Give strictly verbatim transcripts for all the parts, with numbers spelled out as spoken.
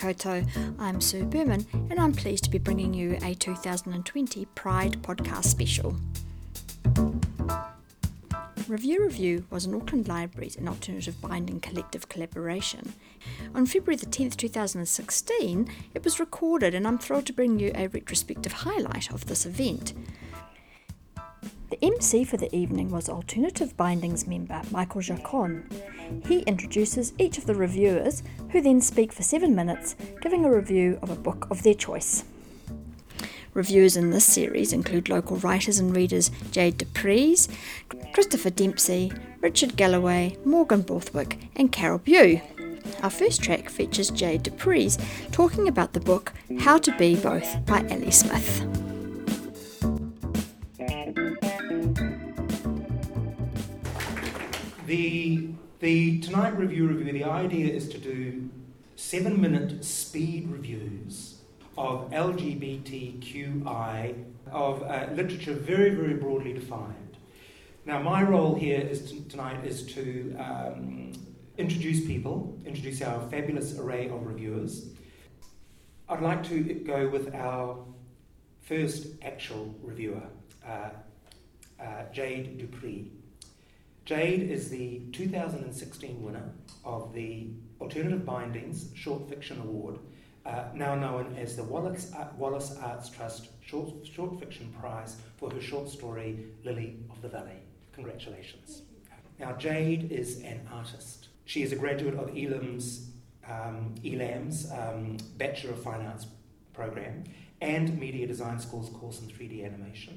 koutou. I'm Sue Berman and I'm pleased to be bringing you a two thousand twenty Pride podcast special. Review Review was an Auckland Libraries and Alternative Binding collective collaboration. On February the tenth, two thousand sixteen, it was recorded and I'm thrilled to bring you a retrospective highlight of this event. The M C for the evening was Alternative Bindings member Michael Jacon. He introduces each of the reviewers, who then speak for seven minutes, giving a review of a book of their choice. Reviewers in this series include local writers and readers Jade Du Preez, Christopher Dempsey, Richard Galloway, Morgan Borthwick and Carol Bew. Our first track features Jade Du Preez talking about the book How to Be Both by Ali Smith. The, the Tonight Review Review, the idea is to do seven minute speed reviews of L G B T Q I, of uh, literature very, very broadly defined. Now, my role here is to, tonight is to um, introduce people, introduce our fabulous array of reviewers. I'd like to go with our first actual reviewer, uh, uh, Jade Du Preez. Jade is the two thousand sixteen winner of the Alternative Bindings Short Fiction Award, Uh, now known as the Wallace, uh, Wallace Arts Trust Short, Short Fiction Prize for her short story, Lily of the Valley. Congratulations. Now, Jade is an artist. She is a graduate of Elam's, um, Elam's um, Bachelor of Fine Arts program and Media Design School's course in three D animation.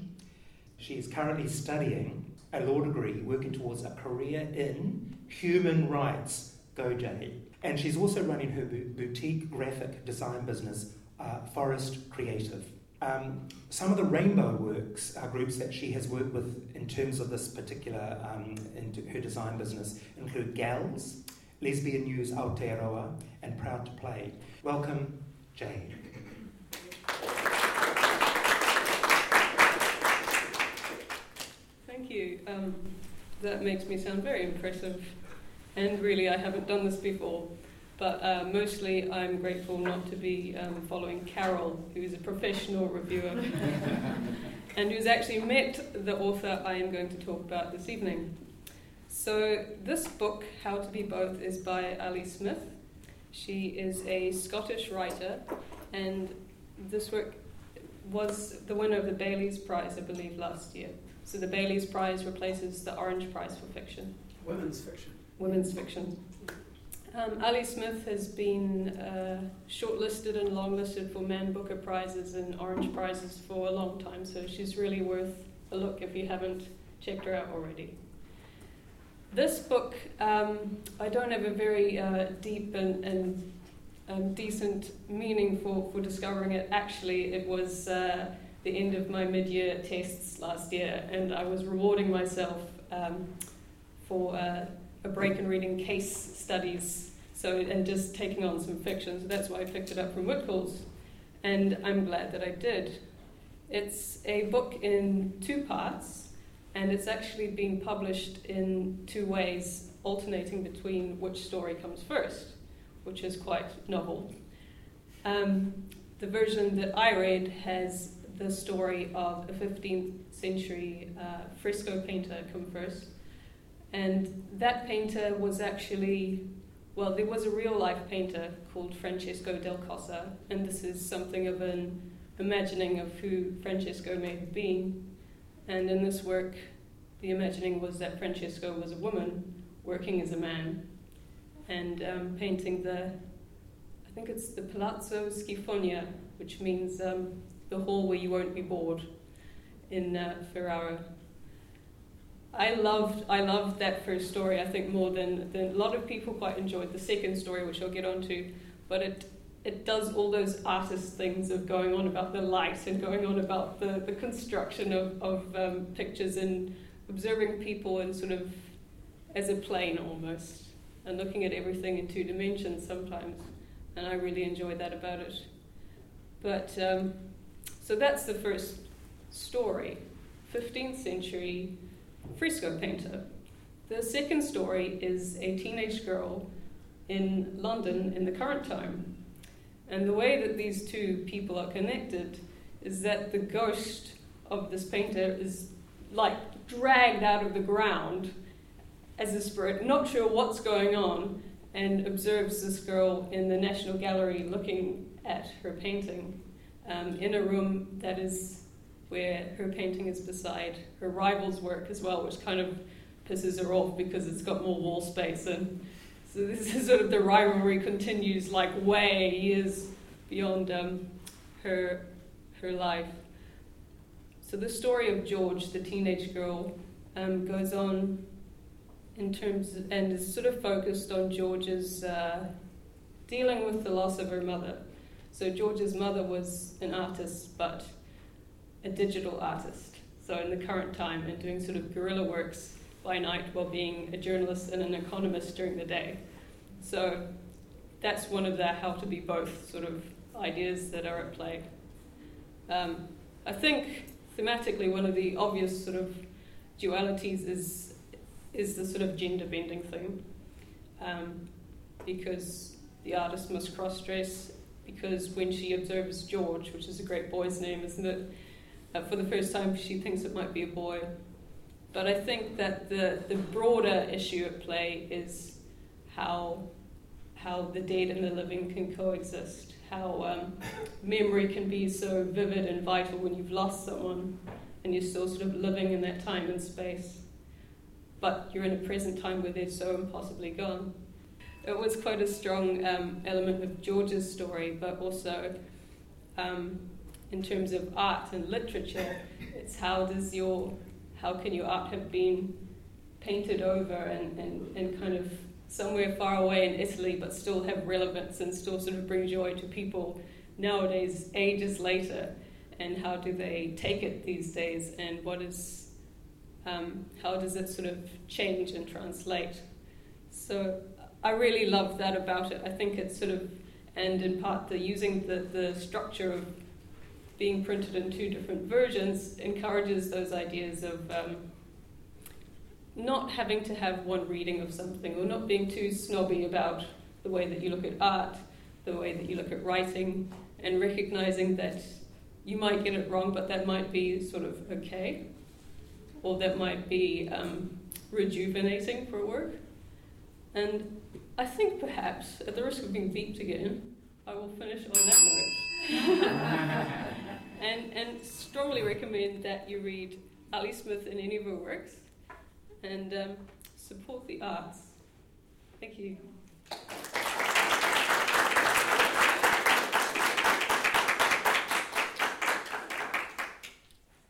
She is currently studying a law degree, working towards a career in human rights. Go Jade. And she's also running her boutique graphic design business, uh, Forest Creative. Um, some of the rainbow works are groups that she has worked with in terms of this particular, um, in her design business, include GALS, Lesbian News Aotearoa, and Proud to Play. Welcome, Jade. Thank you. Um, that makes me sound very impressive. And really, I haven't done this before, but uh, mostly I'm grateful not to be um, following Carol, who is a professional reviewer, and who's actually met the author I am going to talk about this evening. So this book, How to Be Both, is by Ali Smith. She is a Scottish writer, and this work was the winner of the Bailey's Prize, I believe, last year. So the Bailey's Prize replaces the Orange Prize for fiction. Women's fiction. Women's fiction. Um, Ali Smith has been uh, shortlisted and longlisted for Man Booker Prizes and Orange Prizes for a long time, so she's really worth a look if you haven't checked her out already. This book, um, I don't have a very uh, deep and, and um, decent meaning for, for discovering it. Actually, it was uh, the end of my mid-year tests last year, and I was rewarding myself um, for... Uh, a break in reading case studies, so and just taking on some fiction. So that's why I picked it up from Whitcoulls, and I'm glad that I did. It's a book in two parts, and it's actually been published in two ways, alternating between which story comes first, which is quite novel. Um, the version that I read has the story of a fifteenth century uh, fresco painter come first. And that painter was actually, well, there was a real-life painter called Francesco del Cossa, and this is something of an imagining of who Francesco may have been. And in this work, the imagining was that Francesco was a woman working as a man and um, painting the, I think it's the Palazzo Schifonia, which means um, the hall where you won't be bored in uh, Ferrara. I loved I loved that first story, I think, more than, than a lot of people quite enjoyed the second story, which I'll get onto, but it it does all those artist things of going on about the light and going on about the, the construction of, of um, pictures and observing people and sort of as a plane almost, and looking at everything in two dimensions sometimes, and I really enjoyed that about it. But, um, so that's the first story, fifteenth century, fresco painter. The second story is a teenage girl in London in the current time, And the way that these two people are connected is that the ghost of this painter is like dragged out of the ground as a spirit, not sure what's going on, and observes this girl in the National Gallery looking at her painting um, in a room that is where her painting is beside her rival's work as well, which kind of pisses her off because it's got more wall space. And so this is sort of the rivalry continues like way years beyond um, her her life. So the story of George, the teenage girl, um, goes on in terms of, and is sort of focused on George's uh, dealing with the loss of her mother. So George's mother was an artist, but a digital artist. So in the current time, and doing sort of guerrilla works by night while being a journalist and an economist during the day. So that's one of the how to be both sort of ideas that are at play. Um, I think thematically one of the obvious sort of dualities is is the sort of gender bending thing, um, because the artist must cross-dress, because when she observes George, which is a great boy's name, isn't it? Uh, for the first time she thinks it might be a boy. But I think that the, the broader issue at play is how how the dead and the living can coexist, how um, memory can be so vivid and vital when you've lost someone and you're still sort of living in that time and space, but you're in a present time where they're so impossibly gone. It was quite a strong um, element of George's story, but also um, in terms of art and literature, it's how does your... how can your art have been painted over and, and, and kind of somewhere far away in Italy but still have relevance and still sort of bring joy to people nowadays, ages later, and how do they take it these days, and what is, um, how does it sort of change and translate? So I really love that about it. I think it's sort of, and in part the using the, the structure of being printed in two different versions encourages those ideas of um, not having to have one reading of something, or not being too snobby about the way that you look at art, the way that you look at writing, and recognizing that you might get it wrong, but that might be sort of okay, or that might be um, rejuvenating for work. And I think perhaps, at the risk of being beeped again, I will finish on that note. and and strongly recommend that you read Ali Smith in any of her works, and um, support the arts. Thank you.